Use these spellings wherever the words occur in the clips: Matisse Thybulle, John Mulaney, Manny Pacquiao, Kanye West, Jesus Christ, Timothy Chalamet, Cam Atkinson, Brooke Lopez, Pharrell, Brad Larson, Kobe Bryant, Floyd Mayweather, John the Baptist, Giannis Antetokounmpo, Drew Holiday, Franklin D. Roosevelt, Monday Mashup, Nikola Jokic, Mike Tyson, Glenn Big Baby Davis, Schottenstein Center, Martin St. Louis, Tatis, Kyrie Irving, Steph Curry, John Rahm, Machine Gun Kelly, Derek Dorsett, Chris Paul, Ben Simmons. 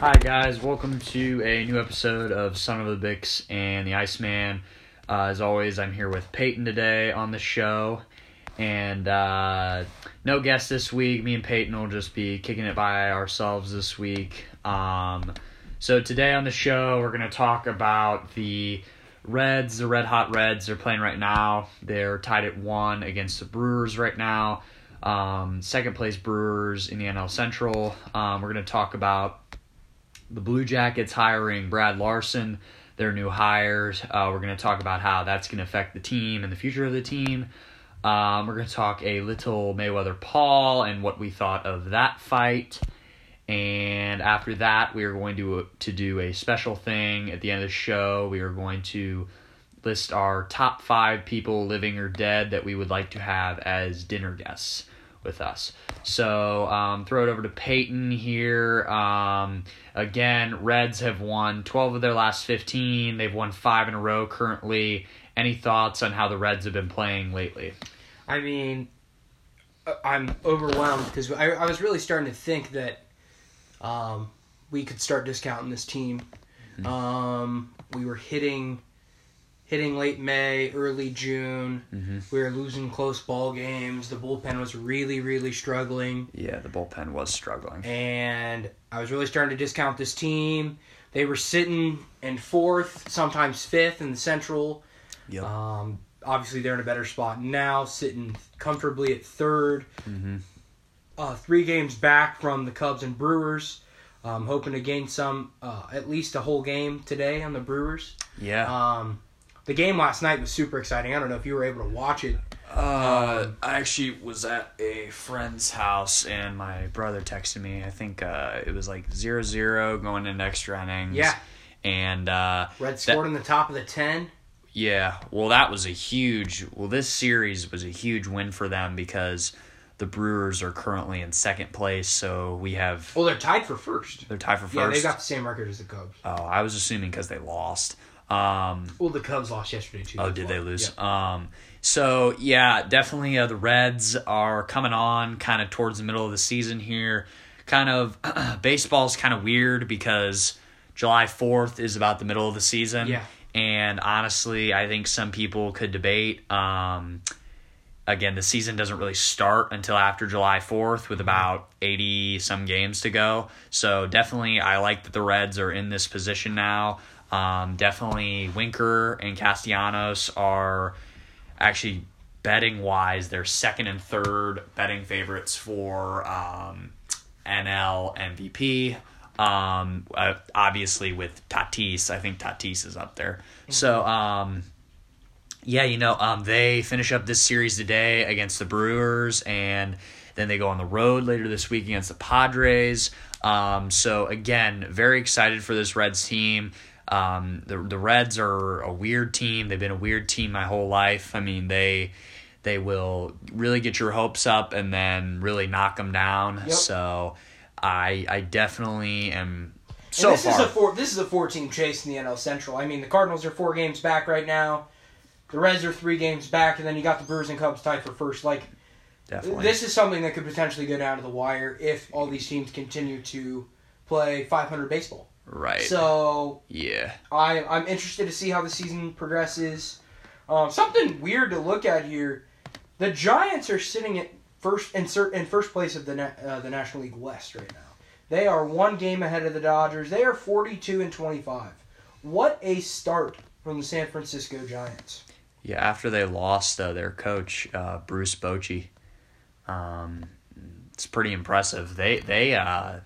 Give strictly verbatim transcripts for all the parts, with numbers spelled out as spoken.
Hi guys, welcome to a new episode of Son of the Bix and the Iceman. Uh, as always, I'm here with Peyton today on the show, and uh, no guest this week. Me and Peyton will just be kicking it by ourselves this week. Um, so today on the show, we're going to talk about the Reds, the Red Hot Reds. They're playing right now. They're tied at one against the Brewers right now. Um, second place Brewers in the N L Central. Um, we're going to talk about the Blue Jackets hiring Brad Larson, their new hires. Uh, we're going to talk about how that's going to affect the team and the future of the team. Um, we're going to talk a little Mayweather Paul and what we thought of that fight. And after that, we are going to, to do a special thing at the end of the show. We are going to list our top five people, living or dead, that we would like to have as dinner guests with us. So um, throw it over to Peyton here. Um, again, Reds have won twelve of their last fifteen. They've won five in a row currently. Any thoughts on how the Reds have been playing lately? I mean, I'm overwhelmed because I, I was really starting to think that um, we could start discounting this team. Mm-hmm. Um, we were hitting... Hitting late May, early June. Mm-hmm. We were losing close ball games. The bullpen was really, really struggling. Yeah, the bullpen was struggling. And I was really starting to discount this team. They were sitting in fourth, sometimes fifth in the Central. Yep. Um, obviously, they're in a better spot now, sitting comfortably at third. Mm-hmm. Uh, three games back from the Cubs and Brewers. Um, hoping to gain some, uh, at least a whole game today on the Brewers. Yeah. Um... The game last night was super exciting. I don't know if you were able to watch it. Uh, um, I actually was at a friend's house, and my brother texted me. I think uh, it was like zero zero going into extra innings. Yeah. And uh, Reds scored in the top of the ten. Yeah. Well, that was a huge... Well, this series was a huge win for them because the Brewers are currently in second place, so we have... Well, they're tied for first. They're tied for first. Yeah, they got the same record as the Cubs. Oh, I was assuming because they lost. Um, well, the Cubs lost yesterday, too. Oh, did they lose? Yeah. Um, so, yeah, definitely uh, the Reds are coming on kind of towards the middle of the season here. Kind of – baseball's kind of weird because July fourth is about the middle of the season. Yeah. And, honestly, I think some people could debate. Um, again, the season doesn't really start until after July fourth with about eighty-some games to go. So, definitely, I like that the Reds are in this position now. Um, definitely Winker and Castellanos are actually betting-wise, they're second and third betting favorites for um, N L M V P. Um, uh, obviously with Tatis, I think Tatis is up there. So, um, yeah, you know, um, they finish up this series today against the Brewers, and then they go on the road later this week against the Padres. Um, so, again, very excited for this Reds team. Um, the the Reds are a weird team. They've been a weird team my whole life. I mean, they they will really get your hopes up and then really knock them down. Yep. So I I definitely am so and this far. Is a four, this is a four-team chase in the N L Central. I mean, the Cardinals are four games back right now. The Reds are three games back, and then you got the Brewers and Cubs tied for first. Like, definitely. This is something that could potentially go down to the wire if all these teams continue to play five hundred baseball. Right. So yeah, I I'm interested to see how the season progresses. Um, something weird to look at here: the Giants are sitting at first in, in first place of the uh, the National League West right now. They are one game ahead of the Dodgers. They are forty-two and twenty-five. What a start from the San Francisco Giants! Yeah, after they lost uh, their coach uh, Bruce Bochy, um, it's pretty impressive. They they. Uh,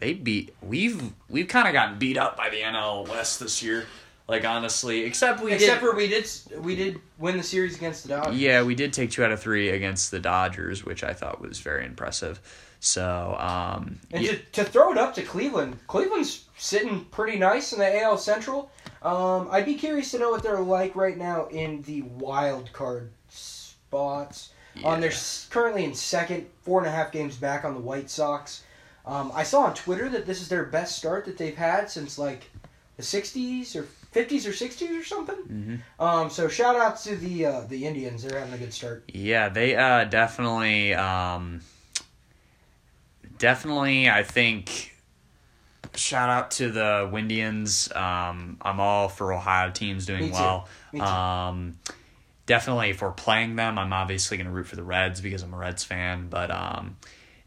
They beat we've we've kind of gotten beat up by the N L West this year, like honestly. Except we except did, for we did we did win the series against the Dodgers. Yeah, we did take two out of three against the Dodgers, which I thought was very impressive. So um, and yeah. to to throw it up to Cleveland, Cleveland's sitting pretty nice in the A L Central. Um, I'd be curious to know what they're like right now in the wild card spots. Yeah. Um, they're currently in second, four and a half games back on the White Sox. Um, I saw on Twitter that this is their best start that they've had since, like, the sixties or fifties or sixties or something. Mm-hmm. Um, so shout-outs to the uh, the Indians. They're having a good start. Yeah, they uh, definitely, um, definitely, I think, shout out to the Windians. Um, I'm all for Ohio teams doing Me well. Too. Me too. Um, definitely for playing them, I'm obviously going to root for the Reds because I'm a Reds fan. But um,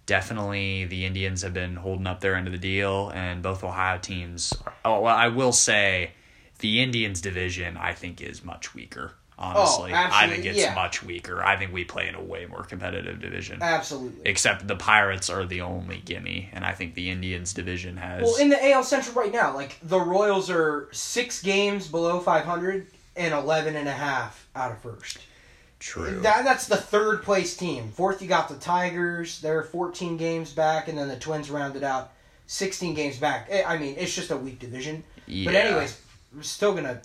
definitely the Indians have been holding up their end of the deal, and both Ohio teams. Are, oh, well, I will say the Indians division, I think, is much weaker. Honestly, oh, I think it's yeah. much weaker. I think we play in a way more competitive division. Absolutely. Except the Pirates are the only gimme, and I think the Indians division has... Well, in the A L Central right now, like, the Royals are six games below five hundred and eleven and a half out of first. True. That, that's the third-place team. Fourth, you got the Tigers. They're fourteen games back, and then the Twins rounded out sixteen games back. I mean, it's just a weak division. Yeah. But anyways, I'm still going to...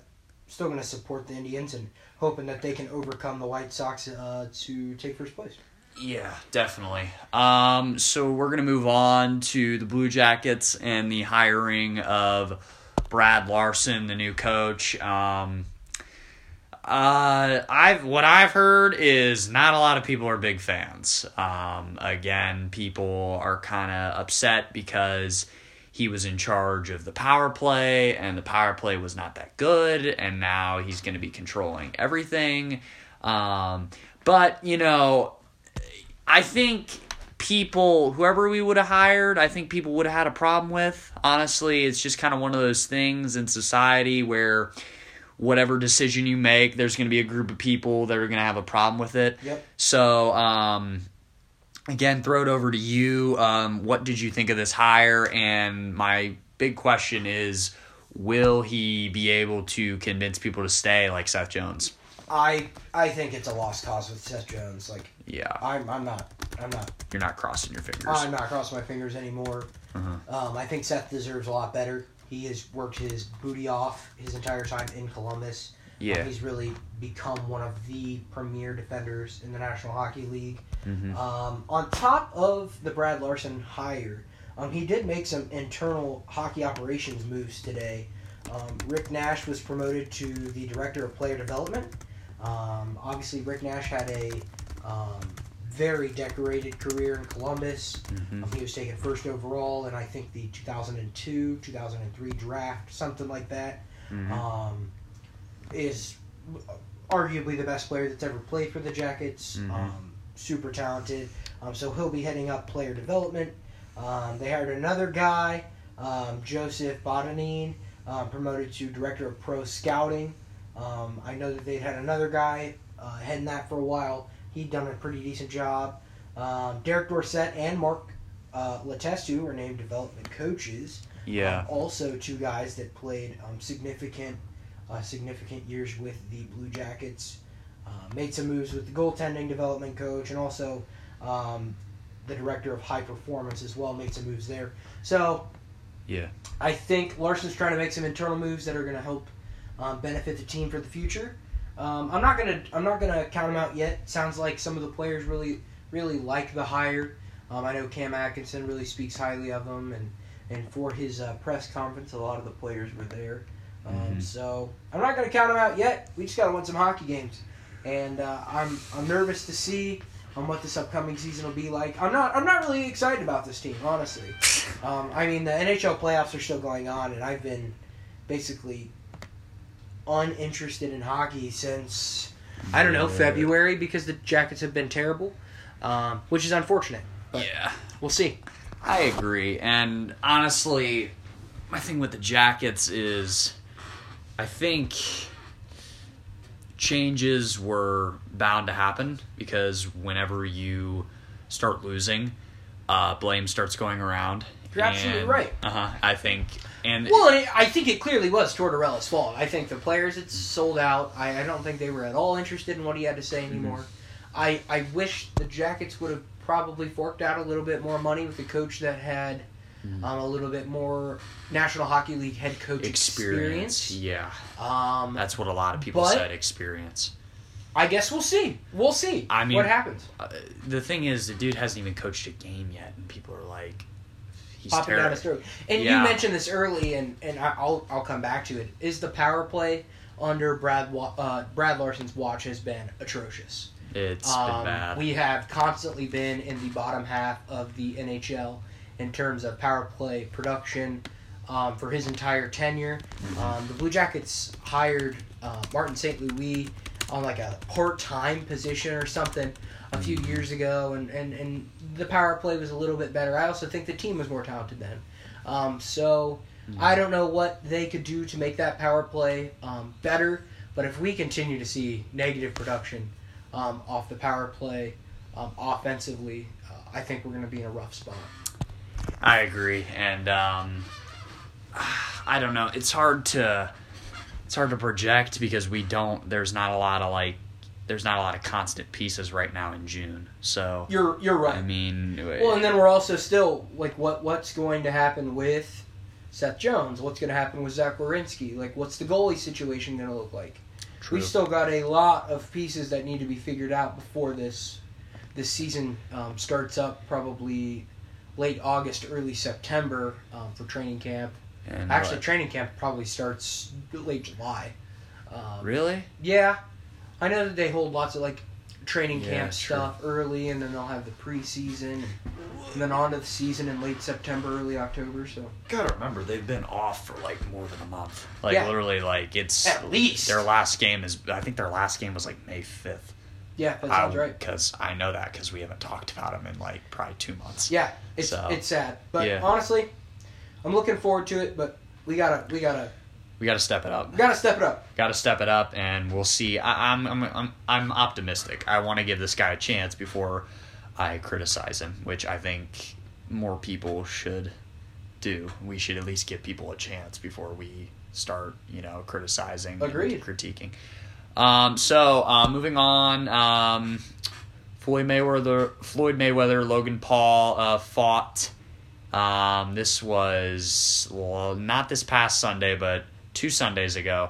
Still going to support the Indians and hoping that they can overcome the White Sox uh, to take first place. Yeah, definitely. Um, so we're going to move on to the Blue Jackets and the hiring of Brad Larson, the new coach. Um, uh, I've what I've heard is not a lot of people are big fans. Um, again, people are kind of upset because he was in charge of the power play, and the power play was not that good, and now he's going to be controlling everything. Um, but, you know, I think people, whoever we would have hired, I think people would have had a problem with. Honestly, it's just kind of one of those things in society where whatever decision you make, there's going to be a group of people that are going to have a problem with it. Yep. So, um... Again, throw it over to you. Um, what did you think of this hire? And my big question is, will he be able to convince people to stay like Seth Jones? I I think it's a lost cause with Seth Jones. Like, yeah, I'm I'm not I'm not. You're not crossing your fingers. I'm not crossing my fingers anymore. Mm-hmm. Um, I think Seth deserves a lot better. He has worked his booty off his entire time in Columbus. Yeah, um, he's really become one of the premier defenders in the National Hockey League. Mm-hmm. Um, on top of the Brad Larson hire, um, he did make some internal hockey operations moves today. Um, Rick Nash was promoted to the Director of Player Development. Um, obviously, Rick Nash had a um, very decorated career in Columbus. Mm-hmm. Um, he was taken first overall in, I think, the two thousand two, two thousand three draft, something like that. Mm-hmm. Um, is arguably the best player that's ever played for the Jackets. Mm-hmm. Um, super talented. Um, so he'll be heading up player development. Um, they hired another guy, um, Joseph Bodanin, um, promoted to director of pro scouting. Um, I know that they had another guy uh, heading that for a while. He'd done a pretty decent job. Um, Derek Dorsett and Mark uh, Letestu were named development coaches. Yeah. Um, also two guys that played um, significant Uh, significant years with the Blue Jackets. Uh, made some moves with the goaltending development coach and also um, the director of high performance as well. Made some moves there. So, yeah, I think Larson's trying to make some internal moves that are going to help um, benefit the team for the future. Um, I'm not gonna I'm not gonna count him out yet. Sounds like some of the players really really like the hire. Um, I know Cam Atkinson really speaks highly of him, and and for his uh, press conference, a lot of the players were there. Um, mm-hmm. So I'm not going to count them out yet. We just got to win some hockey games, and uh, I'm I'm nervous to see um, what this upcoming season will be like. I'm not I'm not really excited about this team, honestly. Um, I mean, the N H L playoffs are still going on, and I've been basically uninterested in hockey since I don't know February because the Jackets have been terrible, um, which is unfortunate. But yeah, we'll see. I agree, and honestly, my thing with the Jackets is, I think changes were bound to happen because whenever you start losing, uh, blame starts going around. You're and, absolutely right. Uh-huh, I think. And well, I think it clearly was Tortorella's fault. I think the players, it's sold out. I, I don't think they were at all interested in what he had to say anymore. Mm-hmm. I, I wish the Jackets would have probably forked out a little bit more money with a coach that had Um, a little bit more National Hockey League head coach experience. experience. Yeah, um, that's what a lot of people said. Experience. I guess we'll see. We'll see. I mean, what happens? Uh, the thing is, the dude hasn't even coached a game yet, and people are like, he's popping down his throat. And yeah. You mentioned this early, and, and I'll I'll come back to it. Is the power play under Brad uh, Brad Larson's watch has been atrocious. It's um, been bad. We have constantly been in the bottom half of the N H L in terms of power play production, um, for his entire tenure. Um, the Blue Jackets hired uh, Martin Saint Louis on like a part-time position or something a few years ago, and, and, and the power play was a little bit better. I also think the team was more talented then. Um, so I don't know what they could do to make that power play um, better, but if we continue to see negative production um, off the power play um, offensively, uh, I think we're going to be in a rough spot. I agree, and um, I don't know. It's hard to it's hard to project because we don't. There's not a lot of like. There's not a lot of constant pieces right now in June. So you're you're right. I mean, well, and then we're also still like, what what's going to happen with Seth Jones? What's going to happen with Zach Werenski? Like, what's the goalie situation going to look like? True. We've still got a lot of pieces that need to be figured out before this this season um, starts up. Probably late August, early September um, for training camp. And Actually, what? training camp probably starts late July. Um, really? Yeah. I know that they hold lots of like training yeah, camp stuff true. early, and then they'll have the preseason, and then on to the season in late September, early October. So gotta remember they've been off for like more than a month. Like yeah. literally, like it's at least their last game is. I think their last game was like May fifth. Yeah, that sounds I, right. Because I know that because we haven't talked about them in like probably two months. Yeah, it's so, it's sad, but yeah. honestly, I'm looking forward to it. But we gotta we gotta. We got to step it up. Got to step it up. Got to step it up, and we'll see. I, I'm I'm I'm I'm optimistic. I want to give this guy a chance before I criticize him, which I think more people should do. We should at least give people a chance before we start, you know, criticizing. Agreed. And critiquing. Um. So uh, moving on. Um. Floyd Mayweather. Floyd Mayweather. Logan Paul. Uh. Fought. Um. This was well, not this past Sunday, but two Sundays ago,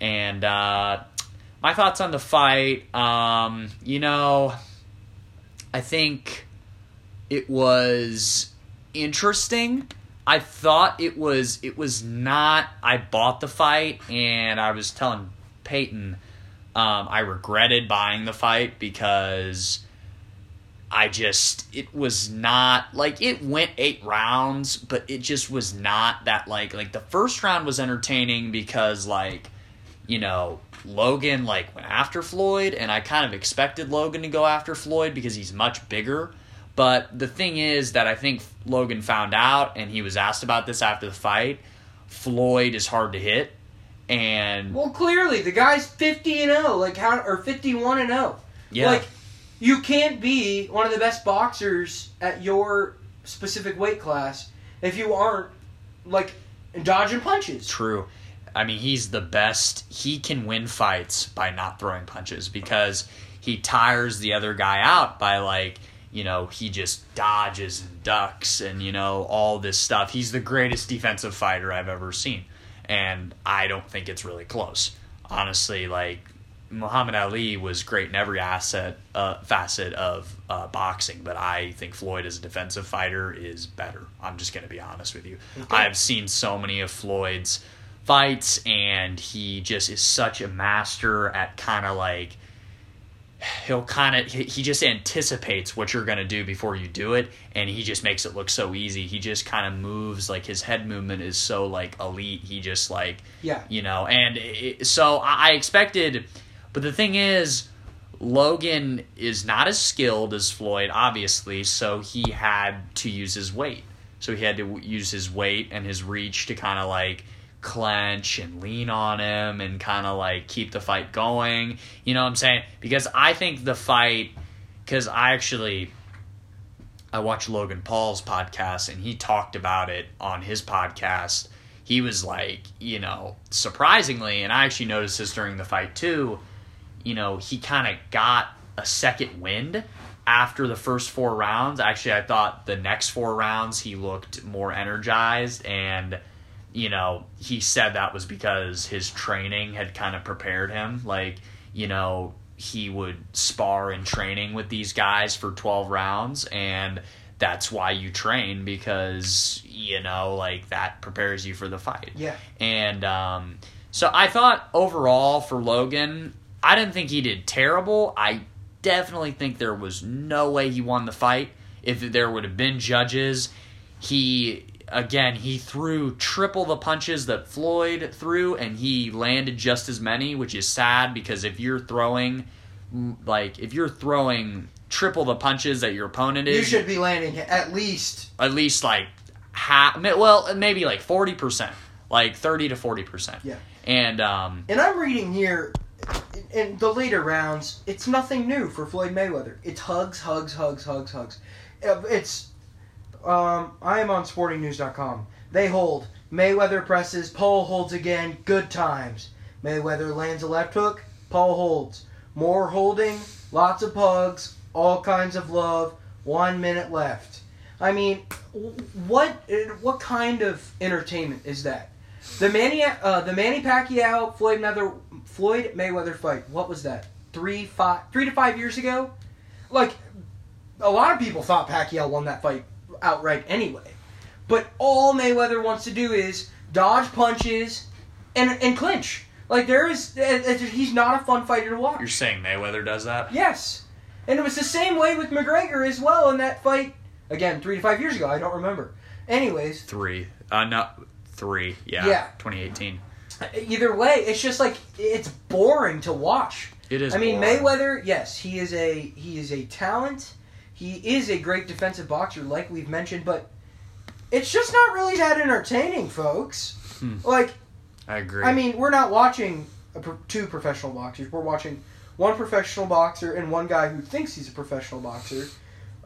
and uh, my thoughts on the fight, um, you know, I think it was interesting. I thought it was, it was not, I bought the fight, and I was telling Peyton, um, I regretted buying the fight because I just, it was not, like, it went eight rounds, but it just was not that, like, like, the first round was entertaining because, like, you know, Logan, like, went after Floyd, and I kind of expected Logan to go after Floyd because he's much bigger, but the thing is that I think Logan found out, and he was asked about this after the fight, Floyd is hard to hit, and... Well, clearly, the guy's fifty and oh, like, how, or fifty-one and oh. Yeah. Like, you can't be one of the best boxers at your specific weight class if you aren't, like, dodging punches. True. I mean, he's the best. He can win fights by not throwing punches because he tires the other guy out by, like, you know, he just dodges and ducks and, you know, all this stuff. He's the greatest defensive fighter I've ever seen, and I don't think it's really close. Honestly, like... Muhammad Ali was great in every asset uh, facet of uh, boxing, but I think Floyd as a defensive fighter is better. I'm just going to be honest with you. Okay. I've seen so many of Floyd's fights, and he just is such a master at kind of like he'll kind of he just anticipates what you're going to do before you do it, and he just makes it look so easy. He just kind of moves, like his head movement is so like elite. He just like yeah, you know, and it, so I expected. But the thing is, Logan is not as skilled as Floyd, obviously, so he had to use his weight. So he had to use his weight and his reach to kind of like clench and lean on him and kind of like keep the fight going. You know what I'm saying? Because I think the fight, because I actually, I watched Logan Paul's podcast and he talked about it on his podcast. He was like, you know, surprisingly, and I actually noticed this during the fight too, you know, he kind of got a second wind after the first four rounds. Actually, I thought the next four rounds he looked more energized, and, you know, he said that was because his training had kind of prepared him. Like, you know, he would spar in training with these guys for twelve rounds, and that's why you train, because, you know, like that prepares you for the fight. Yeah. And um, so I thought overall for Logan, I didn't think he did terrible. I definitely think there was no way he won the fight. If there would have been judges, he again, he threw triple the punches that Floyd threw, and he landed just as many, which is sad because if you're throwing, like, if you're throwing triple the punches that your opponent is, you should be landing at least at least like half. Well, maybe like forty percent, like thirty to forty percent. Yeah. And um. And I'm reading here, in the later rounds, it's nothing new for Floyd Mayweather. It's hugs, hugs, hugs, hugs, hugs. It's. Um, I am on sporting news dot com. They hold. Mayweather presses. Paul holds again. Good times. Mayweather lands a left hook. Paul holds. More holding. Lots of hugs. All kinds of love. One minute left. I mean, what what kind of entertainment is that? The Manny uh, the Manny Pacquiao Floyd Mayweather Floyd Mayweather fight. What was that? Three five three to five years ago. Like, a lot of people thought Pacquiao won that fight outright anyway, but all Mayweather wants to do is dodge punches and and clinch. Like, there is, he's not a fun fighter to watch. You're saying Mayweather does that? Yes, and it was the same way with McGregor as well in that fight. Again, three to five years ago. I don't remember. Anyways, three, uh, not three. Yeah, yeah, twenty eighteen. Either way, it's just like, it's boring to watch. It is. I mean, boring. Mayweather. Yes, he is a he is a talent. He is a great defensive boxer, like we've mentioned, but it's just not really that entertaining, folks. Hmm. Like, I agree. I mean, we're not watching a, two professional boxers. We're watching one professional boxer and one guy who thinks he's a professional boxer.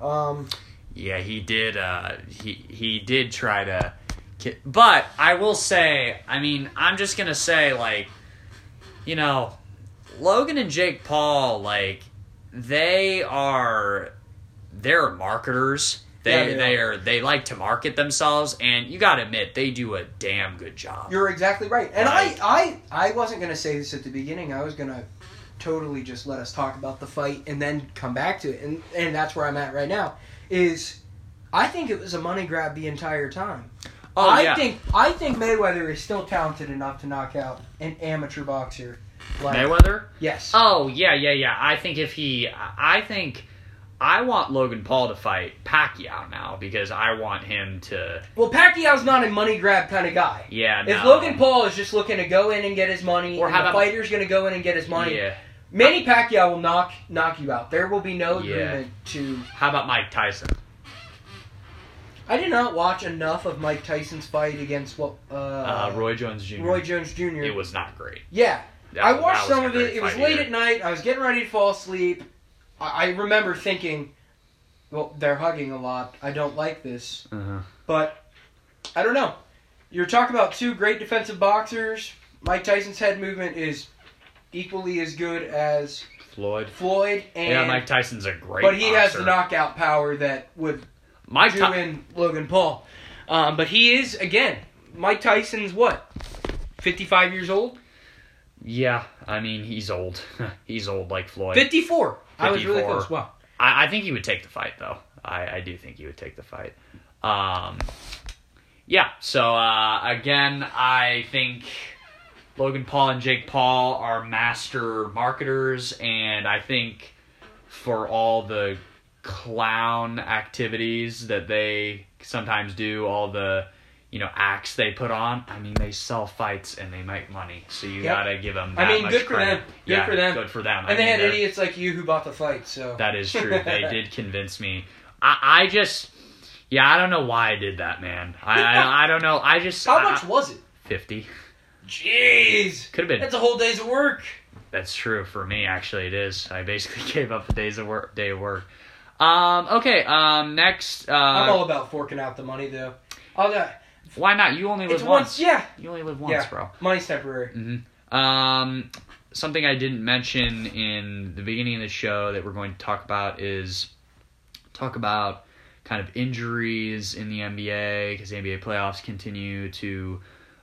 Um, yeah, he did. Uh, he he did try to, but I will say, I mean, I'm just gonna say, like, you know, Logan and Jake Paul, like, they are. They're marketers. They yeah, they, they are. are they like to market themselves, and you gotta admit they do a damn good job. You're exactly right. And right? I, I I wasn't gonna say this at the beginning. I was gonna totally just let us talk about the fight and then come back to it. And and that's where I'm at right now. Is I think it was a money grab the entire time. Oh I yeah. think I think Mayweather is still talented enough to knock out an amateur boxer. Like, Mayweather? Yes. Oh yeah, yeah, yeah. I think if he I think I want Logan Paul to fight Pacquiao now because I want him to... Well, Pacquiao's not a money grab kind of guy. Yeah, no. If Logan Paul is just looking to go in and get his money, or and how the about... fighter's going to go in and get his money, yeah. Manny Pacquiao will knock knock you out. There will be no agreement yeah. to... How about Mike Tyson? I did not watch enough of Mike Tyson's fight against... what uh, uh, Roy Jones Junior Roy Jones Junior It was not great. Yeah. That, I watched some of it. It was late either. at night. I was getting ready to fall asleep. I remember thinking, well, they're hugging a lot. I don't like this. Uh-huh. But, I don't know. You're talking about two great defensive boxers. Mike Tyson's head movement is equally as good as Floyd. Floyd and yeah, Mike Tyson's a great But he boxer. has the knockout power that would Mike do Ty- in Logan Paul. Um, but he is, again, Mike Tyson's what? fifty-five years old? Yeah, I mean, he's old. He's old like Floyd. fifty-four. I was really close. Wow. I, I think he would take the fight, though. I, I do think he would take the fight. Um, yeah, so uh, again, I think Logan Paul and Jake Paul are master marketers, and I think for all the clown activities that they sometimes do, all the, you know, acts they put on, I mean, they sell fights and they make money. So you yep. gotta give them that I mean, much good for credit. them. Good yeah, for them. Good for them. And I they mean, had idiots like you who bought the fight, so... That is true. They did convince me. I, I just... Yeah, I don't know why I did that, man. I I, I don't know. I just... How I, much was it? fifty. Jeez! Could have been... That's a whole day's of work. That's true. For me, actually, it is. I basically gave up a day's of work, day of work. Um, okay, um, next... Uh, I'm all about forking out the money, though. I'll... Uh, Why not? You only live it's once. once. Yeah. You only live once, yeah. bro. Money's temporary. Mm-hmm. Um, something I didn't mention in the beginning of the show that we're going to talk about is talk about kind of injuries in the N B A because the N B A playoffs continue to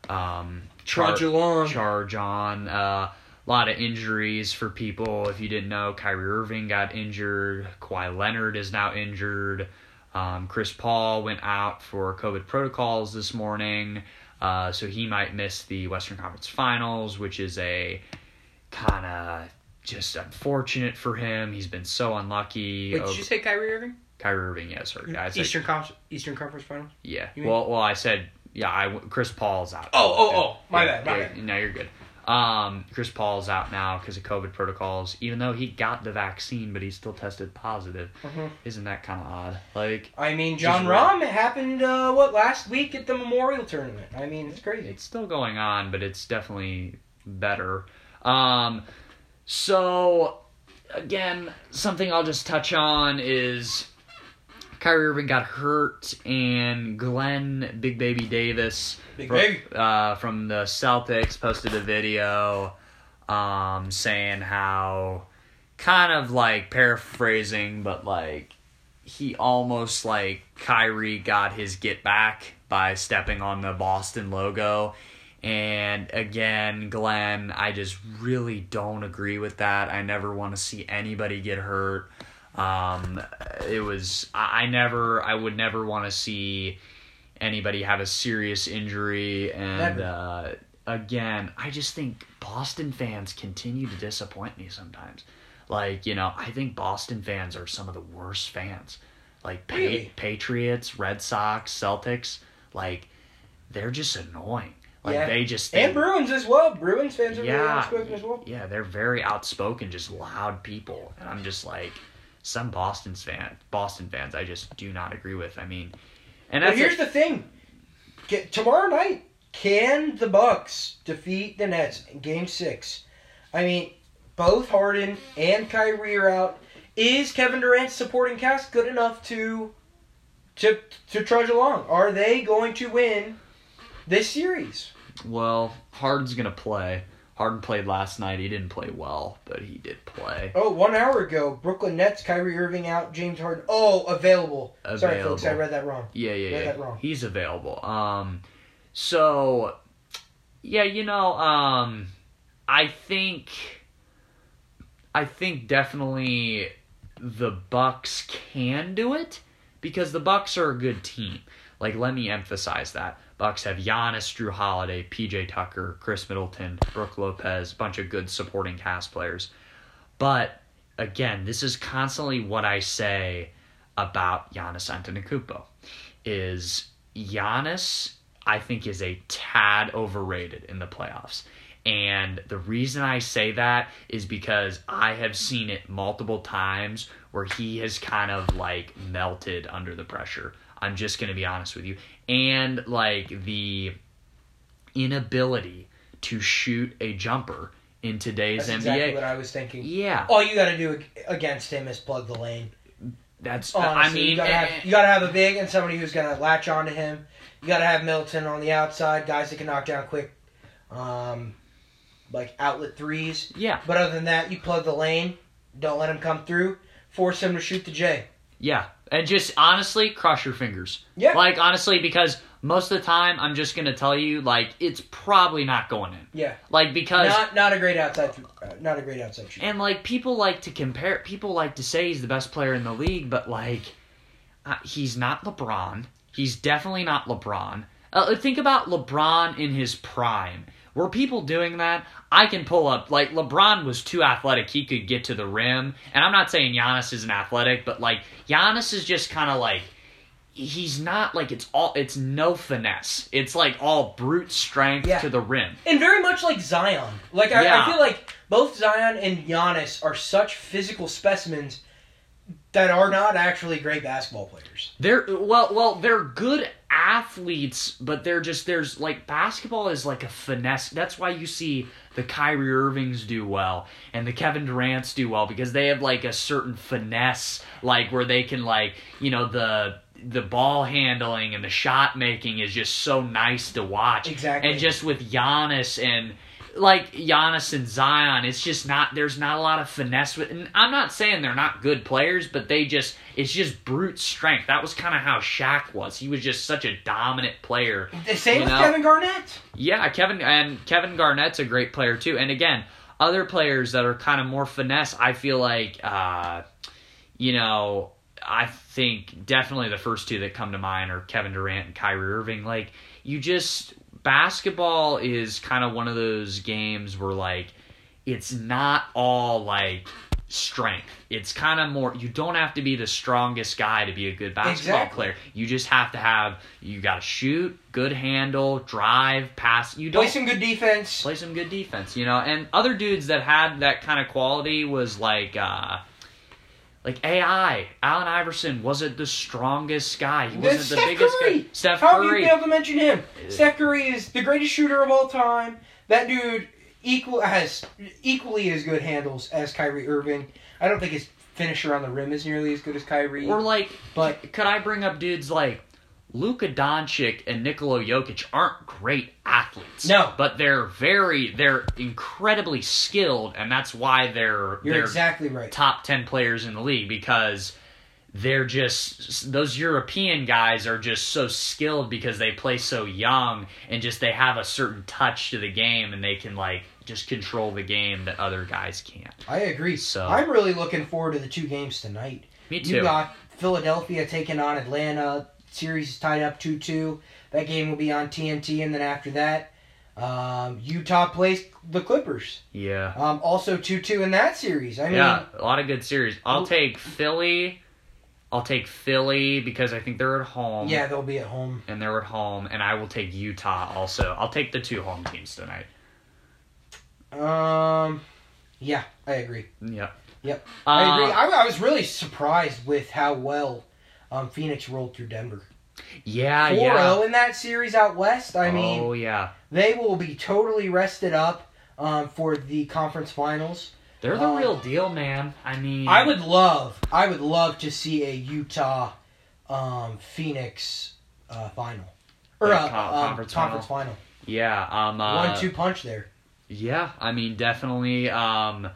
um, char- charge along. Charge on. Uh, a lot of injuries for people. If you didn't know, Kyrie Irving got injured. Kawhi Leonard is now injured. Um, Chris Paul went out for COVID protocols this morning, uh, so he might miss the Western Conference Finals, which is a kind of just unfortunate for him. He's been so unlucky. Wait, did oh, you say Kyrie Irving? Kyrie Irving, yeah, sorry. Yeah, Eastern, like, Conference, Eastern Conference Finals? Yeah. Well, well, I said, yeah, I, Chris Paul's out. Oh, oh, yeah. oh, my yeah, bad, my yeah, bad. No, you're good. Um, Chris Paul's out now because of COVID protocols, even though he got the vaccine, but he still tested positive. Mm-hmm. Isn't that kind of odd? Like, I mean, John Rahm, it happened, uh, what, last week at the Memorial Tournament. I mean, it's crazy. It's still going on, but it's definitely better. Um, so, again, something I'll just touch on is Kyrie Irving got hurt, and Glenn Big Baby Davis Big from, Baby. Uh, from the Celtics posted a video um, saying how, kind of like paraphrasing, but like he almost like Kyrie got his get back by stepping on the Boston logo. And again, Glenn, I just really don't agree with that. I never want to see anybody get hurt. Um, it was, I never, I would never want to see anybody have a serious injury. And, uh, again, I just think Boston fans continue to disappoint me sometimes. Like, you know, I think Boston fans are some of the worst fans. Like, really? pa- Patriots, Red Sox, Celtics, like, they're just annoying. Like, yeah. they just... They, and Bruins as well. Bruins fans are yeah, really outspoken as well. Yeah, they're very outspoken, just loud people. And I'm just like... Some Boston's fan, Boston fans I just do not agree with. I mean... and that's well, here's it. the thing. Get, tomorrow night, can the Bucks defeat the Nets in Game six? I mean, both Harden and Kyrie are out. Is Kevin Durant's supporting cast good enough to, to, to trudge along? Are they going to win this series? Well, Harden's going to play. Harden played last night. He didn't play well, but he did play. Oh, one hour ago, Brooklyn Nets, Kyrie Irving out, James Harden. Oh, available. available. Sorry, folks, I read that wrong. Yeah, yeah, read yeah. that wrong. He's available. Um, so, yeah, you know, um, I think, I think definitely the Bucks can do it because the Bucks are a good team. Like, let me emphasize that. Bucks have Giannis, Drew Holiday, P J. Tucker, Chris Middleton, Brooke Lopez, bunch of good supporting cast players. But, again, this is constantly what I say about Giannis Antetokounmpo, is Giannis, I think, is a tad overrated in the playoffs. And the reason I say that is because I have seen it multiple times where he has kind of, like, melted under the pressure. I'm just going to be honest with you. And, like, the inability to shoot a jumper in today's N B A. That's exactly what I was thinking. Yeah. All you got to do against him is plug the lane. That's, honestly, I mean... You got to have a big and somebody who's going to latch onto him. You got to have Middleton on the outside, guys that can knock down quick, um, like, outlet threes. Yeah. But other than that, you plug the lane, don't let him come through, force him to shoot the J. Yeah. And just, honestly, cross your fingers. Yeah. Like, honestly, because most of the time, I'm just going to tell you, like, it's probably not going in. Yeah. Like, because... Not not a great outside... Uh, not a great outside shooter. And, like, people like to compare... People like to say he's the best player in the league, but, like, uh, he's not LeBron. He's definitely not LeBron. Uh, think about LeBron in his prime. Were people doing that? I can pull up, like, LeBron was too athletic. He could get to the rim. And I'm not saying Giannis isn't athletic, but, like, Giannis is just kind of, like, he's not, like, it's all, it's no finesse. It's, like, all brute strength yeah. to the rim. And very much like Zion. Like, I, yeah. I feel like both Zion and Giannis are such physical specimens that are not actually great basketball players. They're, well, well, they're good athletes, but they're just, there's, like, basketball is like a finesse. That's why you see the Kyrie Irvings do well and the Kevin Durants do well, because they have, like, a certain finesse, like, where they can, like, you know, the the ball handling and the shot making is just so nice to watch. Exactly. And just with Giannis and, like, Giannis and Zion, it's just not, there's not a lot of finesse with, and I'm not saying they're not good players, but they just, it's just brute strength. That was kind of how Shaq was. He was just such a dominant player. The same with know? Kevin Garnett. Yeah, Kevin, and Kevin Garnett's a great player too. And again, other players that are kind of more finesse, I feel like, uh, you know, I think definitely the first two that come to mind are Kevin Durant and Kyrie Irving. Like, you just... Basketball is kind of one of those games where, like, it's not all, like, strength. It's kind of more, you don't have to be the strongest guy to be a good basketball exactly. player. You just have to have, you got to shoot, good handle, drive, pass. You don't, play some good defense. Play some good defense, you know. And other dudes that had that kind of quality was like, uh, like A I. Allen Iverson wasn't the strongest guy. He wasn't That's the Steph biggest Curry. guy. Steph How Curry. How have you failed to mention him? Uh, Steph Curry is the greatest shooter of all time. That dude... Equal has equally as good handles as Kyrie Irving. I don't think his finisher on the rim is nearly as good as Kyrie. Or like, but could I bring up dudes like Luka Doncic and Nikola Jokic aren't great athletes. No, but they're very they're incredibly skilled, and that's why they're you're they're exactly right top ten players in the league, because they're just, those European guys are just so skilled because they play so young, and just they have a certain touch to the game, and they can like just control the game that other guys can't. I agree. So I'm really looking forward to the two games tonight. Me too. You got Philadelphia taking on Atlanta. Series is tied up two two. That game will be on T N T, and then after that, um, Utah plays the Clippers. Yeah. Um, also two two in that series. I mean, yeah, a lot of good series. I'll take Philly. I'll take Philly because I think they're at home. Yeah, they'll be at home. And they're at home. And I will take Utah also. I'll take the two home teams tonight. Um, yeah, I agree. Yep. Yep. Uh, I agree. I, I was really surprised with how well um, Phoenix rolled through Denver. Yeah, four oh yeah. in that series out west. I mean, oh, yeah. They will be totally rested up um, for the conference finals. They're the um, real deal, man. I mean, I would love, I would love to see a Utah, um, Phoenix, uh, final or like, uh, conference, um, conference final. final. Yeah, um, uh, one two punch there. Yeah, I mean, definitely. Um,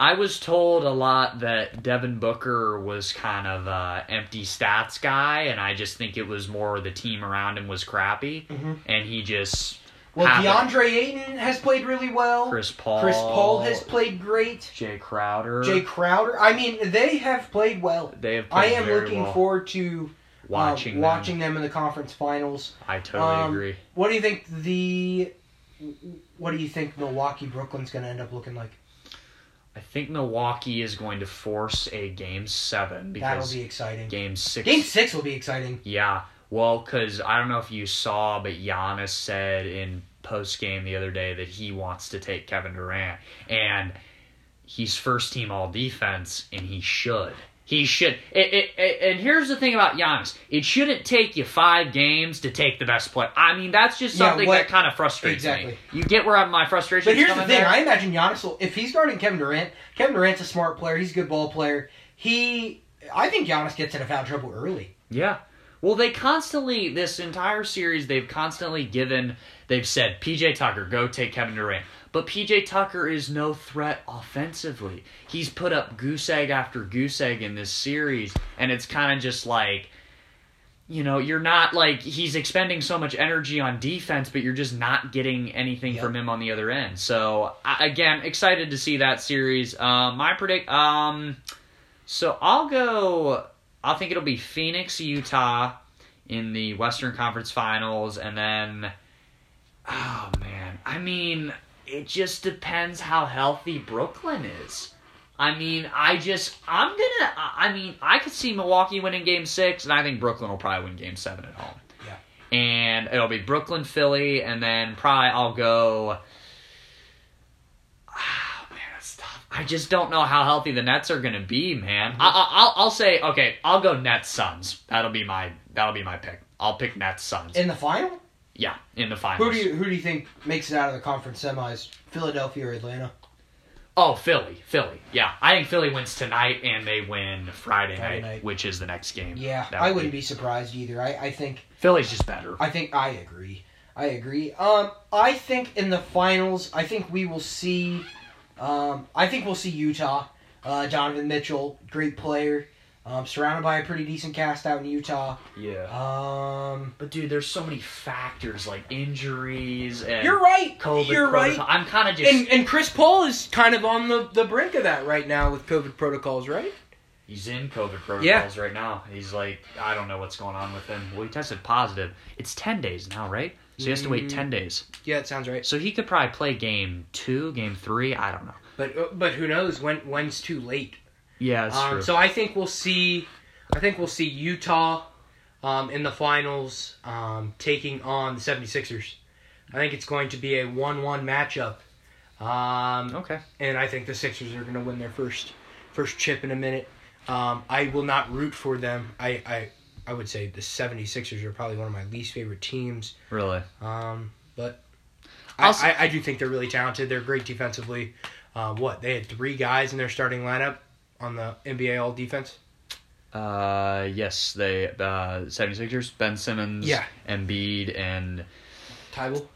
I was told a lot that Devin Booker was kind of a empty stats guy, and I just think it was more the team around him was crappy, mm-hmm. and he just. Well, DeAndre Ayton has played really well. Chris Paul. Chris Paul has played great. Jay Crowder. Jay Crowder. I mean, they have played well. They have played I am very looking well. forward to watching, um, them. watching them in the conference finals. I totally um, agree. What do you think the what do you think Milwaukee Brooklyn's going to end up looking like? I think Milwaukee is going to force a game seven, because that'll be exciting. Game six. Game six will be exciting. Yeah. Well, because I don't know if you saw, but Giannis said in postgame the other day that he wants to take Kevin Durant. And he's first team all defense, and he should. He should. It, it, it, and here's the thing about Giannis. It shouldn't take you five games to take the best player. I mean, that's just something yeah, what, that kind of frustrates exactly. me. You get where I'm, my frustration is coming But here's the thing. There. I imagine Giannis will, if he's guarding Kevin Durant, Kevin Durant's a smart player. He's a good ball player. He, I think Giannis gets into foul trouble early. Yeah. Well, they constantly, this entire series, they've constantly given, they've said, P J. Tucker, go take Kevin Durant. But P J. Tucker is no threat offensively. He's put up goose egg after goose egg in this series, and it's kind of just like, you know, you're not like, he's expending so much energy on defense, but you're just not getting anything yep. from him on the other end. So, again, excited to see that series. Um, I predict, um, so I'll go... I think it'll be Phoenix, Utah in the Western Conference Finals, and then, oh man, I mean, it just depends how healthy Brooklyn is. I mean, I just, I'm gonna, I mean, I could see Milwaukee winning Game Six, and I think Brooklyn will probably win Game Seven at home. Yeah. And it'll be Brooklyn, Philly, and then probably I'll go. I just don't know how healthy the Nets are gonna be, man. I, I, I'll I'll say okay. I'll go Nets Suns. That'll be my that'll be my pick. I'll pick Nets Suns in the final. Yeah, in the finals. Who do you who do you think makes it out of the conference semis? Philadelphia or Atlanta? Oh, Philly, Philly. Yeah, I think Philly wins tonight, and they win Friday, Friday night, night, which is the next game. Yeah, I wouldn't be. be surprised either. I I think Philly's just better. I think I agree. I agree. Um, I think in the finals, I think we will see. Um, I think we'll see Utah. Uh, Donovan Mitchell, great player, um, surrounded by a pretty decent cast out in Utah. Yeah. Um, but dude, there's so many factors like injuries and you're right. COVID you're protocol. right. I'm kind of just and, and Chris Paul is kind of on the, the brink of that right now with COVID protocols, right? He's in COVID protocols yeah. right now. He's like, I don't know what's going on with him. Well, he tested positive. It's ten days now, right? So he has to wait ten days. Yeah, that sounds right. So he could probably play game two, game three, I don't know. But but who knows when when's too late? Yeah, that's um, true. So I think we'll see. I think we'll see Utah um, in the finals um, taking on the seventy-sixers. I think it's going to be a one-one matchup. Um, okay. And I think the Sixers are going to win their first first chip in a minute. Um, I will not root for them. I, I I would say the seventy-sixers are probably one of my least favorite teams. Really? Um, but I, also, I, I do think they're really talented. They're great defensively. Uh, what? They had three guys in their starting lineup on the N B A All-Defense? Uh, yes. They uh, seventy-sixers, Ben Simmons, yeah. Embiid, and... Thybulle?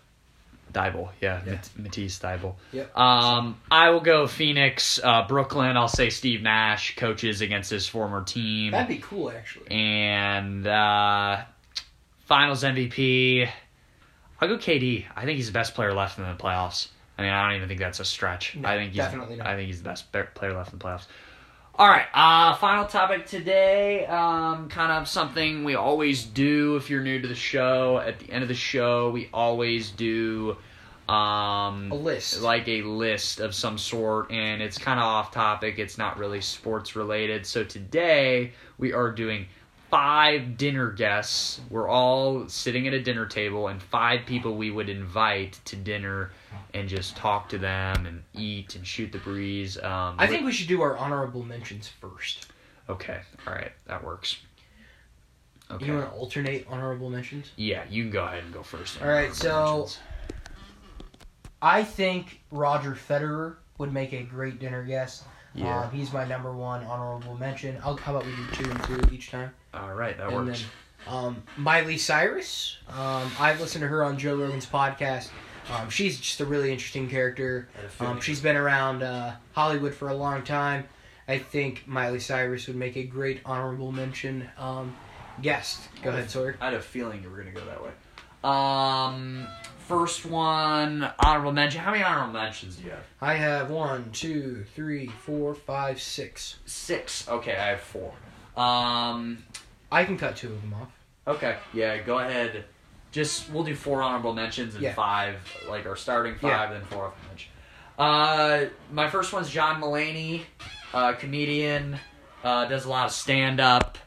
Thybulle, yeah. yeah. Mat- Matisse Thybulle. Yep. Um, I will go Phoenix, uh, Brooklyn. I'll say Steve Nash coaches against his former team. That'd be cool, actually. And uh, Finals M V P, I'll go K D. I think he's the best player left in the playoffs. I mean, I don't even think that's a stretch. No, I think he's, definitely not. I think he's the best player left in the playoffs. All right, uh, final topic today, um, kind of something we always do if you're new to the show. At the end of the show, we always do um, a list, like a list of some sort, and it's kind of off topic. It's not really sports related. So today we are doing five dinner guests. We're all sitting at a dinner table, and five people we would invite to dinner and just talk to them and eat and shoot the breeze. Um, I think we should do our honorable mentions first. Okay. All right. That works. Okay. You want to alternate honorable mentions? Yeah. You can go ahead and go first. All right. So mentions. I think Roger Federer would make a great dinner guest. Yeah. Um, he's my number one honorable mention. I'll, how about we do two and two each time? All right. That and works. Then, um, Miley Cyrus. Um, I've listened to her on Joe Rogan's podcast. Um, she's just a really interesting character. Um, she's been around uh, Hollywood for a long time. I think Miley Cyrus would make a great honorable mention um, guest. Go ahead, Sawyer. I had a feeling you were going to go that way. Um, first one, honorable mention. How many honorable mentions do you have? I have one, two, three, four, five, six. Six. Okay, I have four. Um, I can cut two of them off. Okay, yeah, go ahead. Just, we'll do four honorable mentions and yeah. five, like our starting five, yeah. then four honorable mentions. Uh, my first one's John Mulaney, uh, comedian, uh, does a lot of stand-up,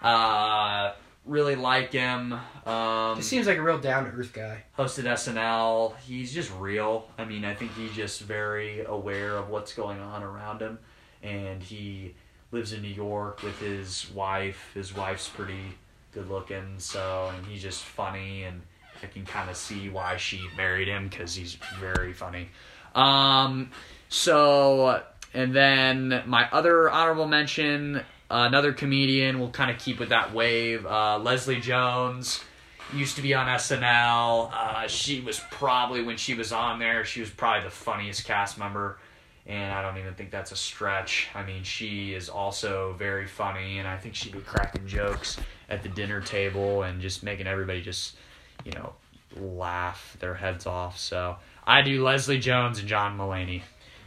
uh, really like him. Um, he seems like a real down-to-earth guy. Hosted S N L. He's just real. I mean, I think he's just very aware of what's going on around him, and he lives in New York with his wife. His wife's pretty... good looking, so, and he's just funny, and I can kind of see why she married him, because he's very funny. Um, so, and then my other honorable mention, uh, another comedian, we'll kind of keep with that wave, uh, Leslie Jones, used to be on S N L, uh, she was probably, when she was on there, she was probably the funniest cast member, and I don't even think that's a stretch. I mean, she is also very funny, and I think she'd be cracking jokes at the dinner table and just making everybody just, you know, laugh their heads off. So I do Leslie Jones and John Mulaney.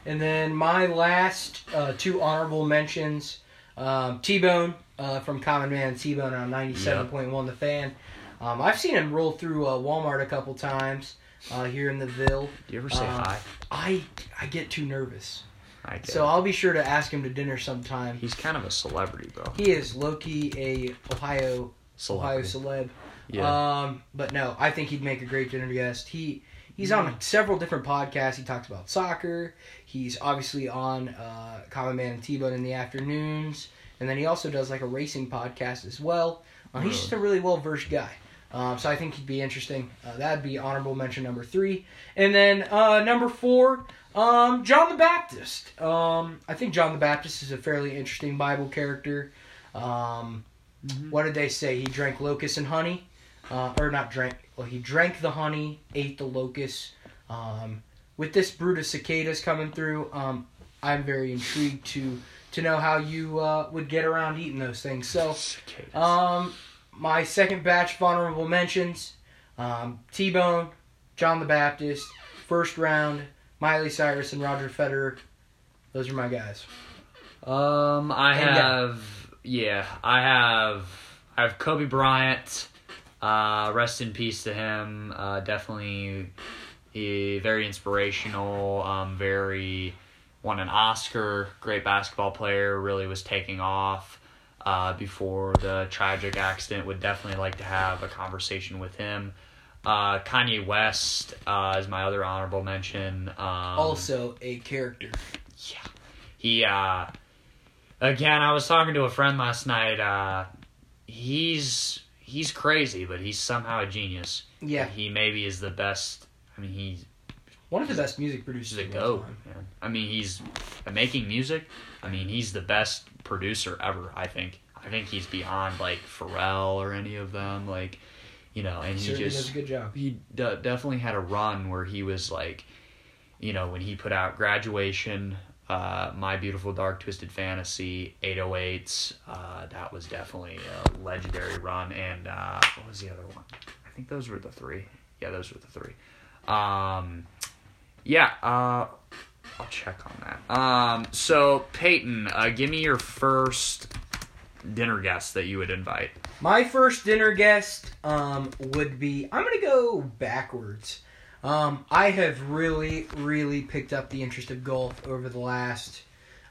And then my last uh, two honorable mentions, um, T-Bone uh, from Common Man, T-Bone on ninety-seven point one yep. The Fan. Um, I've seen him roll through uh, Walmart a couple times. Uh, here in the Ville. Do you ever say um, hi? I I get too nervous. I get so I'll be sure to ask him to dinner sometime. He's kind of a celebrity, bro. He is low-key a Ohio celebrity. Ohio celeb. Yeah. Um, but no, I think he'd make a great dinner guest. He he's mm. on several different podcasts. He talks about soccer. He's obviously on uh, Common Man and T-Bone in the afternoons, and then he also does like a racing podcast as well. Uh, he's just a really well-versed guy. Um, so I think he'd be interesting. Uh, that'd be honorable mention number three. And then uh, number four, um, John the Baptist. Um, I think John the Baptist is a fairly interesting Bible character. Um, mm-hmm. What did they say? He drank locusts and honey. Uh, or not drank. Well, he drank the honey, ate the locusts. Um, with this brood of cicadas coming through, um, I'm very intrigued to, to know how you uh, would get around eating those things. So... Um, my second batch of honorable mentions, um, T-Bone, John the Baptist, First Round, Miley Cyrus, and Roger Federer. Those are my guys. Um, I and have, yeah, I have, I have Kobe Bryant. Uh, rest in peace to him. Uh, definitely, uh, very inspirational. Um, very won an Oscar, great basketball player, really was taking off uh, before the tragic accident. Would definitely like to have a conversation with him. Uh, Kanye West uh, is my other honorable mention. Um, also a character. Yeah. He, uh, again, I was talking to a friend last night. Uh, he's he's crazy, but he's somehow a genius. Yeah. He maybe is the best. I mean, he's one of the best music producers. He's a goat, man. I mean, he's making music. I mean, he's the best producer ever, I think. I think he's beyond, like, Pharrell or any of them, like... You know, and he, he just does a good job. He d- definitely had a run where he was like, you know, when he put out Graduation, uh, My Beautiful Dark Twisted Fantasy, eight oh eights, uh, that was definitely a legendary run. And uh, what was the other one? I think those were the three. Yeah, those were the three. Um, yeah, uh, I'll check on that. Um, so Peyton, uh, give me your first dinner guest that you would invite. My first dinner guest um, would be... I'm going to go backwards. Um, I have really, really picked up the interest of golf over the last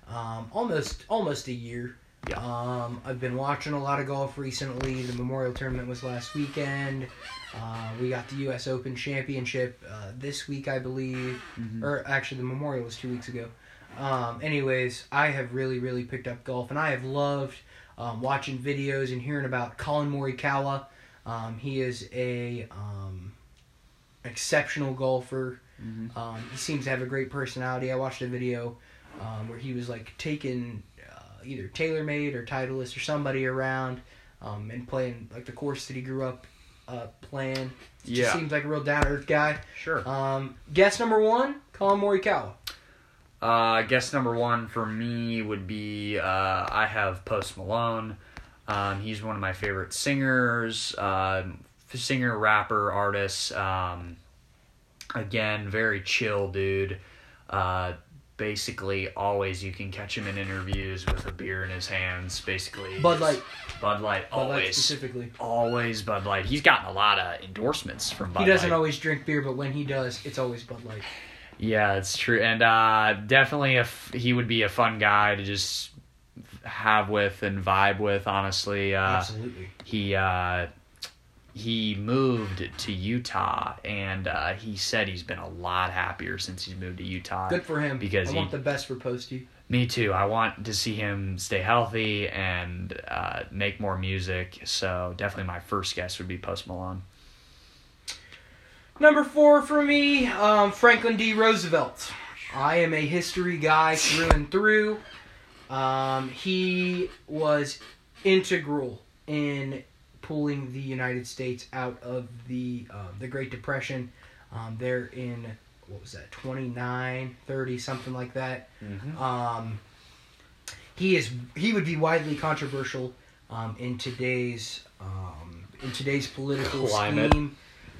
um, almost almost a year. Yeah. Um, I've been watching a lot of golf recently. The Memorial Tournament was last weekend. Uh, we got the U S Open Championship uh, this week, I believe. Mm-hmm. Or actually, the Memorial was two weeks ago. Um, anyways, I have really, really picked up golf, and I have loved... Um, watching videos and hearing about Colin Morikawa. Um, he is a um, exceptional golfer. Mm-hmm. Um, he seems to have a great personality. I watched a video um, where he was like taking uh, either TaylorMade or Titleist or somebody around um, and playing like the course that he grew up uh, playing. Yeah. Just seems like a real down-to-earth guy. Sure. Um, guess number one, Colin Morikawa. I uh, guess number one for me would be uh, I have Post Malone. Um, he's one of my favorite singers, uh, singer, rapper, artist. Um, again, very chill dude. Uh, basically, always you can catch him in interviews with a beer in his hands. Basically, Bud Light. Bud Light, Bud always. Light specifically. Always Bud Light. He's gotten a lot of endorsements from Bud Light. He doesn't Light. always drink beer, but when he does, it's always Bud Light. Yeah, it's true. And uh, definitely if he would be a fun guy to just have with and vibe with, honestly. Uh, Absolutely. He, uh, he moved to Utah, and uh, he said he's been a lot happier since he's moved to Utah. Good for him. Because I he, want the best for Posty. Me too. I want to see him stay healthy and uh, make more music. So definitely my first guess would be Post Malone. Number four for me, um, Franklin D. Roosevelt. I am a history guy through and through. Um, he was integral in pulling the United States out of the uh, the Great Depression. Um, there in, what was that, twenty-nine, thirty, something like that. Mm-hmm. Um, he is he would be widely controversial um, in today's um, in today's political climate. Scheme.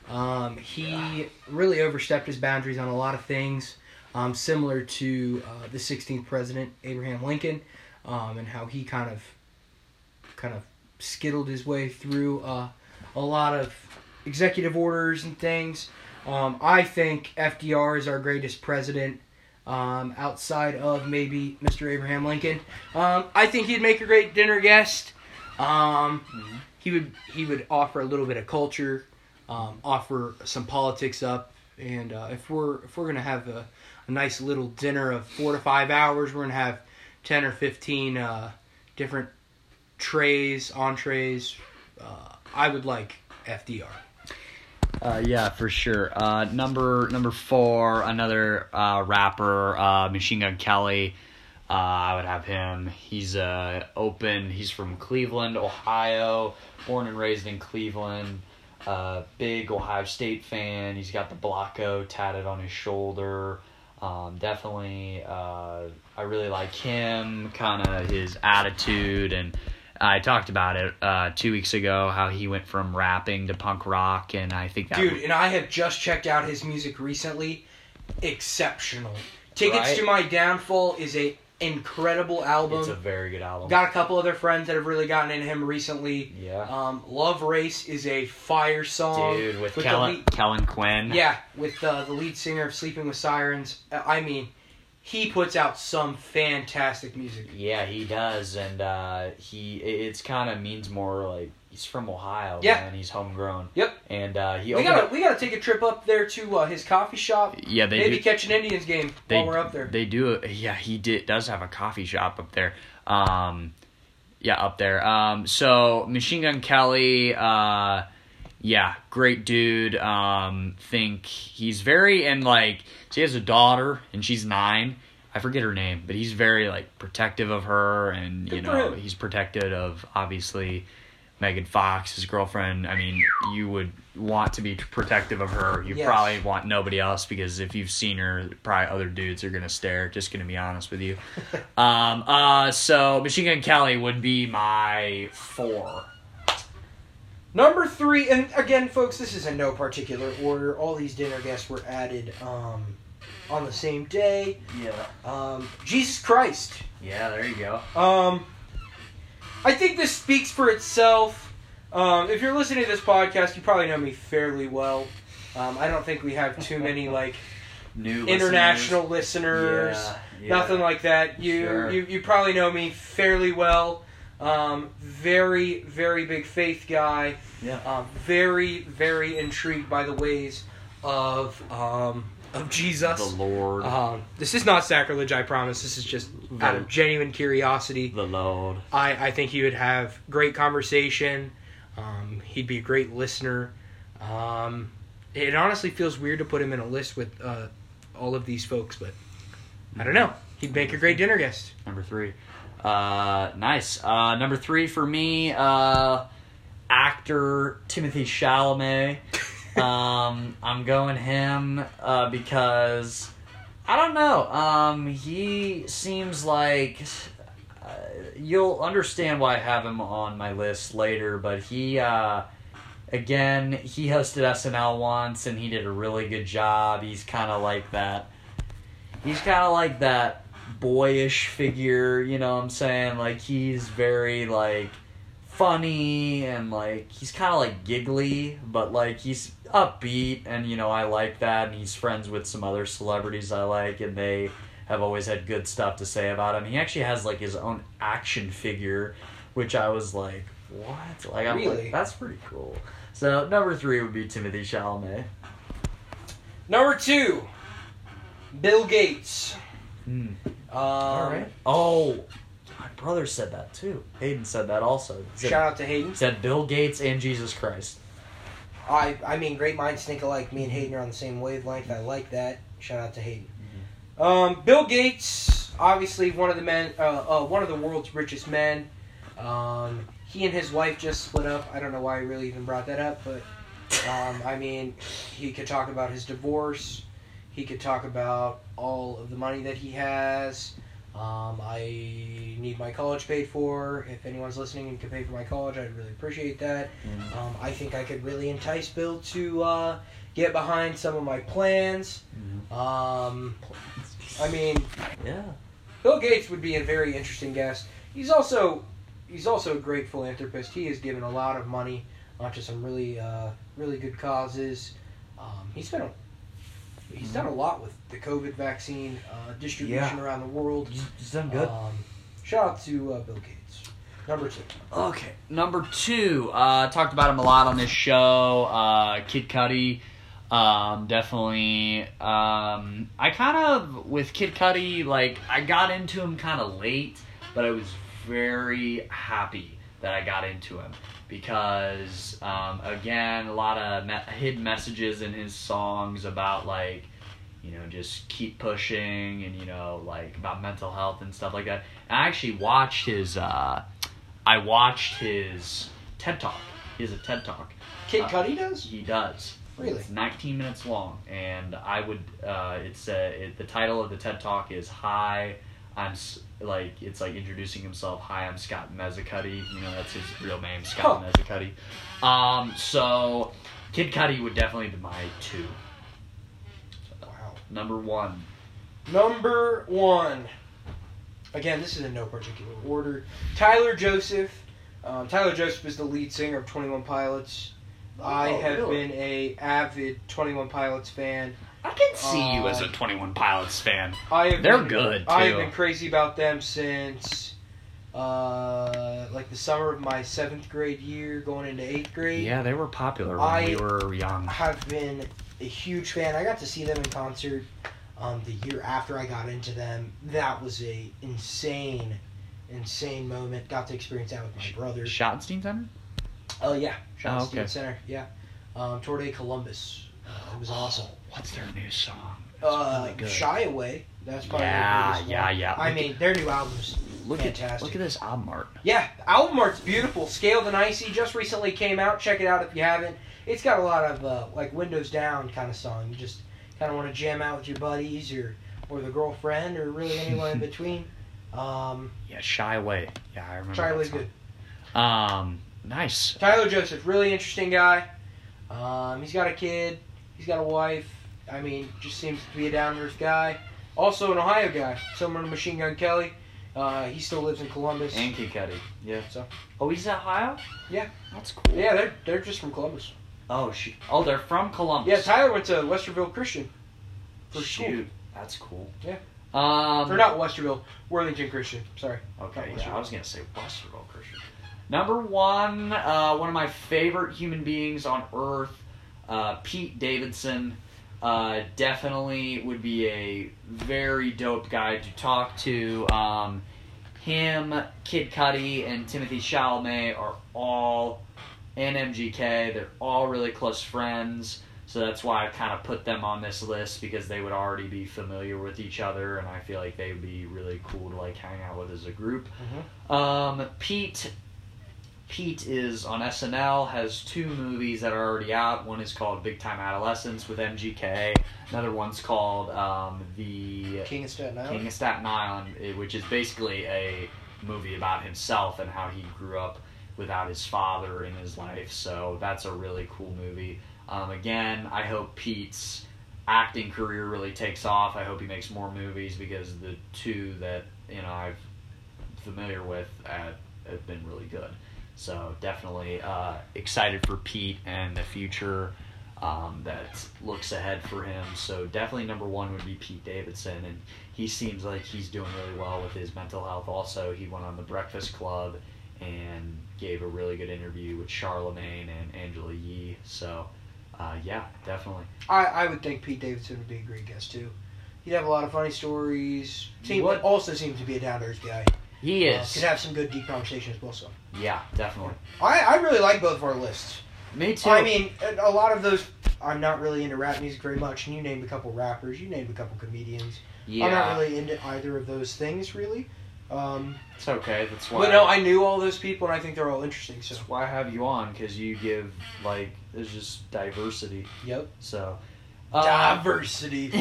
Um, he yeah. really overstepped his boundaries on a lot of things, um, similar to uh, the sixteenth president, Abraham Lincoln, um, and how he kind of kind of skittled his way through uh, a lot of executive orders and things. Um, I think F D R is our greatest president um, outside of maybe Mister Abraham Lincoln. Um, I think he'd make a great dinner guest. Um, mm-hmm. He would he would offer a little bit of culture. Um, offer some politics up, and uh, if we're if we're gonna have a, a nice little dinner of four to five hours, we're gonna have ten or fifteen uh, different trays, entrees. Uh, I would like F D R. Uh, yeah, for sure. Uh, number number four, another uh, rapper, uh, Machine Gun Kelly. Uh, I would have him. He's uh, open. He's from Cleveland, Ohio, born and raised in Cleveland. Uh, big Ohio State fan. He's got the Blocko tatted on his shoulder. Um, definitely, uh, I really like him, kind of his attitude. And I talked about it uh, two weeks ago, how he went from rapping to punk rock. And I think that... Dude, w- and I have just checked out his music recently. Exceptional. Tickets right? to My Downfall is a incredible album. It's a very good album. Got a couple other friends that have really gotten into him recently. Yeah. Um, Love Race is a fire song. Dude, with, with Kellen, lead, Kellen Quinn. Yeah, with uh, the lead singer of Sleeping with Sirens. I mean, he puts out some fantastic music. Yeah, he does, and uh, he it's kind of means more like he's from Ohio, yeah, and he's homegrown. Yep, and uh, he we gotta up, we gotta take a trip up there to uh, his coffee shop. Yeah, they maybe do, catch an Indians game they, while we're up there. They do. Yeah, he did does have a coffee shop up there. Um, yeah, up there. Um, so Machine Gun Kelly. Uh, Yeah, great dude. Um, think he's very, and like, she has a daughter, and she's nine. I forget her name, but he's very, like, protective of her, and, you know, he's protected of, obviously, Megan Fox, his girlfriend. I mean, you would want to be protective of her. You yes. probably want nobody else, because if you've seen her, probably other dudes are going to stare, just going to be honest with you. um, uh, so, Machine Gun Kelly would be my four. Number three, and again, folks, this is in no particular order. All these dinner guests were added um, on the same day. Yeah. Um, Jesus Christ. Yeah, there you go. Um, I think this speaks for itself. Um, if you're listening to this podcast, you probably know me fairly well. Um, I don't think we have too many like new international listeners, listeners yeah, yeah. nothing like that. You, sure. you you probably know me fairly well. Um, very, very big faith guy. Yeah. Um, very, very intrigued by the ways of um of Jesus, the Lord. Um, this is not sacrilege, I promise. This is just the, out of genuine curiosity. The Lord. I I think he would have great conversation. Um, he'd be a great listener. Um, it honestly feels weird to put him in a list with uh all of these folks, but I don't know. He'd make a great dinner guest. Number three. Uh, nice. Uh, number three for me, uh, actor Timothy Chalamet. um, I'm going him, uh, because, I don't know, um, he seems like, uh, you'll understand why I have him on my list later, but he, uh, again, he hosted S N L once, and he did a really good job. He's kind of like that, he's kind of like that boyish figure, you know what I'm saying? Like, he's very, like, funny, and, like, he's kind of, like, giggly, but, like, he's upbeat, and, you know, I like that, and he's friends with some other celebrities I like, and they have always had good stuff to say about him. He actually has, like, his own action figure, which I was like, what? Like, I'm really? like, that's pretty cool. So, number three would be Timothy Chalamet. Number two, Bill Gates. Hmm. Um, All right. Oh, my brother said that too. Hayden said that also. Said, shout out to Hayden. Said Bill Gates and Jesus Christ. I I mean, great minds think alike. Me and Hayden are on the same wavelength. I like that. Shout out to Hayden. Mm-hmm. Um, Bill Gates, obviously one of the men, uh, uh, one of the world's richest men. Um, he and his wife just split up. I don't know why I really even brought that up, but um, I mean, he could talk about his divorce. He could talk about all of the money that he has. Um, I need my college paid for. If anyone's listening and can pay for my college, I'd really appreciate that. Mm-hmm. Um, I think I could really entice Bill to uh, get behind some of my plans. Mm-hmm. Um, I mean, yeah, Bill Gates would be a very interesting guest. He's also he's also a great philanthropist. He has given a lot of money onto some really uh, really good causes. Um, he's been a He's done a lot with the COVID vaccine uh, distribution yeah. around the world. He's done good. Um, shout out to uh, Bill Gates. Number two. Okay, number two. Uh, talked about him a lot on this show. Uh, Kid Cudi, um, definitely. Um, I kind of with Kid Cudi, like I got into him kind of late, but I was very happy that I got into him. Because, um, again, a lot of me- hidden messages in his songs about, like, you know, just keep pushing and, you know, like, about mental health and stuff like that. And I actually watched his, uh, I watched his TED Talk. He has a TED Talk. Kid Cudi uh, does? He does. Really? It's nineteen minutes long. And I would, uh, it's a, it, the title of the TED Talk is Hi, I'm... like it's like introducing himself. Hi, I'm Scott Mezzacuddy. You know, that's his real name, Scott oh. Mezzacuddy. Um, so Kid Cudi would definitely be my two. So, wow. Number one. Number one. Again, this is in no particular order. Tyler Joseph. Um, Tyler Joseph is the lead singer of Twenty One Pilots. Oh, I have really? been a avid twenty-one Pilots fan. I can see uh, you as a twenty-one Pilots fan. I have They're been, good, too. I have been crazy about them since, uh, like, the summer of my seventh grade year, going into eighth grade. Yeah, they were popular when I we were young. I have been a huge fan. I got to see them in concert um, the year after I got into them. That was a insane, insane moment. Got to experience that with my brother. Schottenstein Center? Oh, yeah. Schottenstein oh, okay. Center, yeah. Um, Tour de Columbus. Uh, it was oh. awesome. What's their new song? That's uh, really good. Shy Away. That's probably yeah, the yeah, yeah. I look mean, at, their new album's look fantastic. At, look at this album art. Yeah, album art's beautiful. Scaled and Icy just recently came out. Check it out if you haven't. It's got a lot of uh, like windows down kind of song. You just kind of want to jam out with your buddies or or the girlfriend or really anyone in between. Um, yeah, Shy Away. Yeah, I remember. Shy Away's good. Um, nice. Tyler Joseph, really interesting guy. Um, he's got a kid. He's got a wife. I mean, just seems to be a down-to-earth guy. Also an Ohio guy, similar to Machine Gun Kelly. Uh, he still lives in Columbus. And Kid Cudi, yeah. So. Oh, he's in Ohio? Yeah. That's cool. Yeah, they're they're just from Columbus. Oh, she, oh, they're from Columbus. Yeah, Tyler went to Westerville Christian for Shoot. school. That's cool. Yeah. Um, or not Westerville, Worthington Christian. Sorry. Okay, yeah, I was going to say Westerville Christian. Number one, uh, one of my favorite human beings on earth, uh, Pete Davidson. Uh, definitely would be a very dope guy to talk to. Um, him, Kid Cudi, and Timothy Chalamet are all, and M G K, they're all really close friends. So that's why I kind of put them on this list, because they would already be familiar with each other, and I feel like they would be really cool to like hang out with as a group. Mm-hmm. Um, Pete... Pete is on S N L, has two movies that are already out. One is called Big Time Adolescence with M G K. Another one's called um, The King of Staten Island. King of Staten Island, which is basically a movie about himself and how he grew up without his father in his life. So that's a really cool movie. Um, again, I hope Pete's acting career really takes off. I hope he makes more movies, because the two that you know I'm familiar with uh, have been really good. So definitely uh, excited for Pete and the future um, that looks ahead for him. So definitely number one would be Pete Davidson, and he seems like he's doing really well with his mental health. Also, he went on The Breakfast Club and gave a really good interview with Charlamagne and Angela Yee. So uh, yeah, definitely. I, I would think Pete Davidson would be a great guest too. He'd have a lot of funny stories. He would. Also seems to be a down-to-earth guy. He is. Uh, could have some good deep conversations also. Yeah, definitely. I, I really like both of our lists. Me too. I mean, a lot of those, I'm not really into rap music very much, and you named a couple rappers, you named a couple comedians. Yeah. I'm not really into either of those things, really. Um, it's okay, that's why. But no, I knew all those people, and I think they're all interesting, so. That's why I have you on, because you give, like, there's just diversity. Yep. So. Uh, diversity.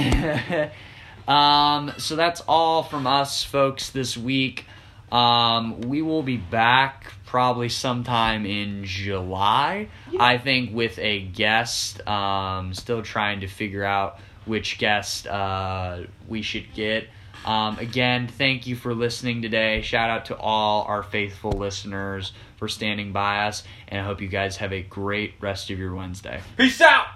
um. So that's all from us, folks, this week. Um, we will be back probably sometime in July, yeah. I think, with a guest. Um, still trying to figure out which guest uh, we should get. Um, again, thank you for listening today. Shout out to all our faithful listeners for standing by us, and I hope you guys have a great rest of your Wednesday. Peace out!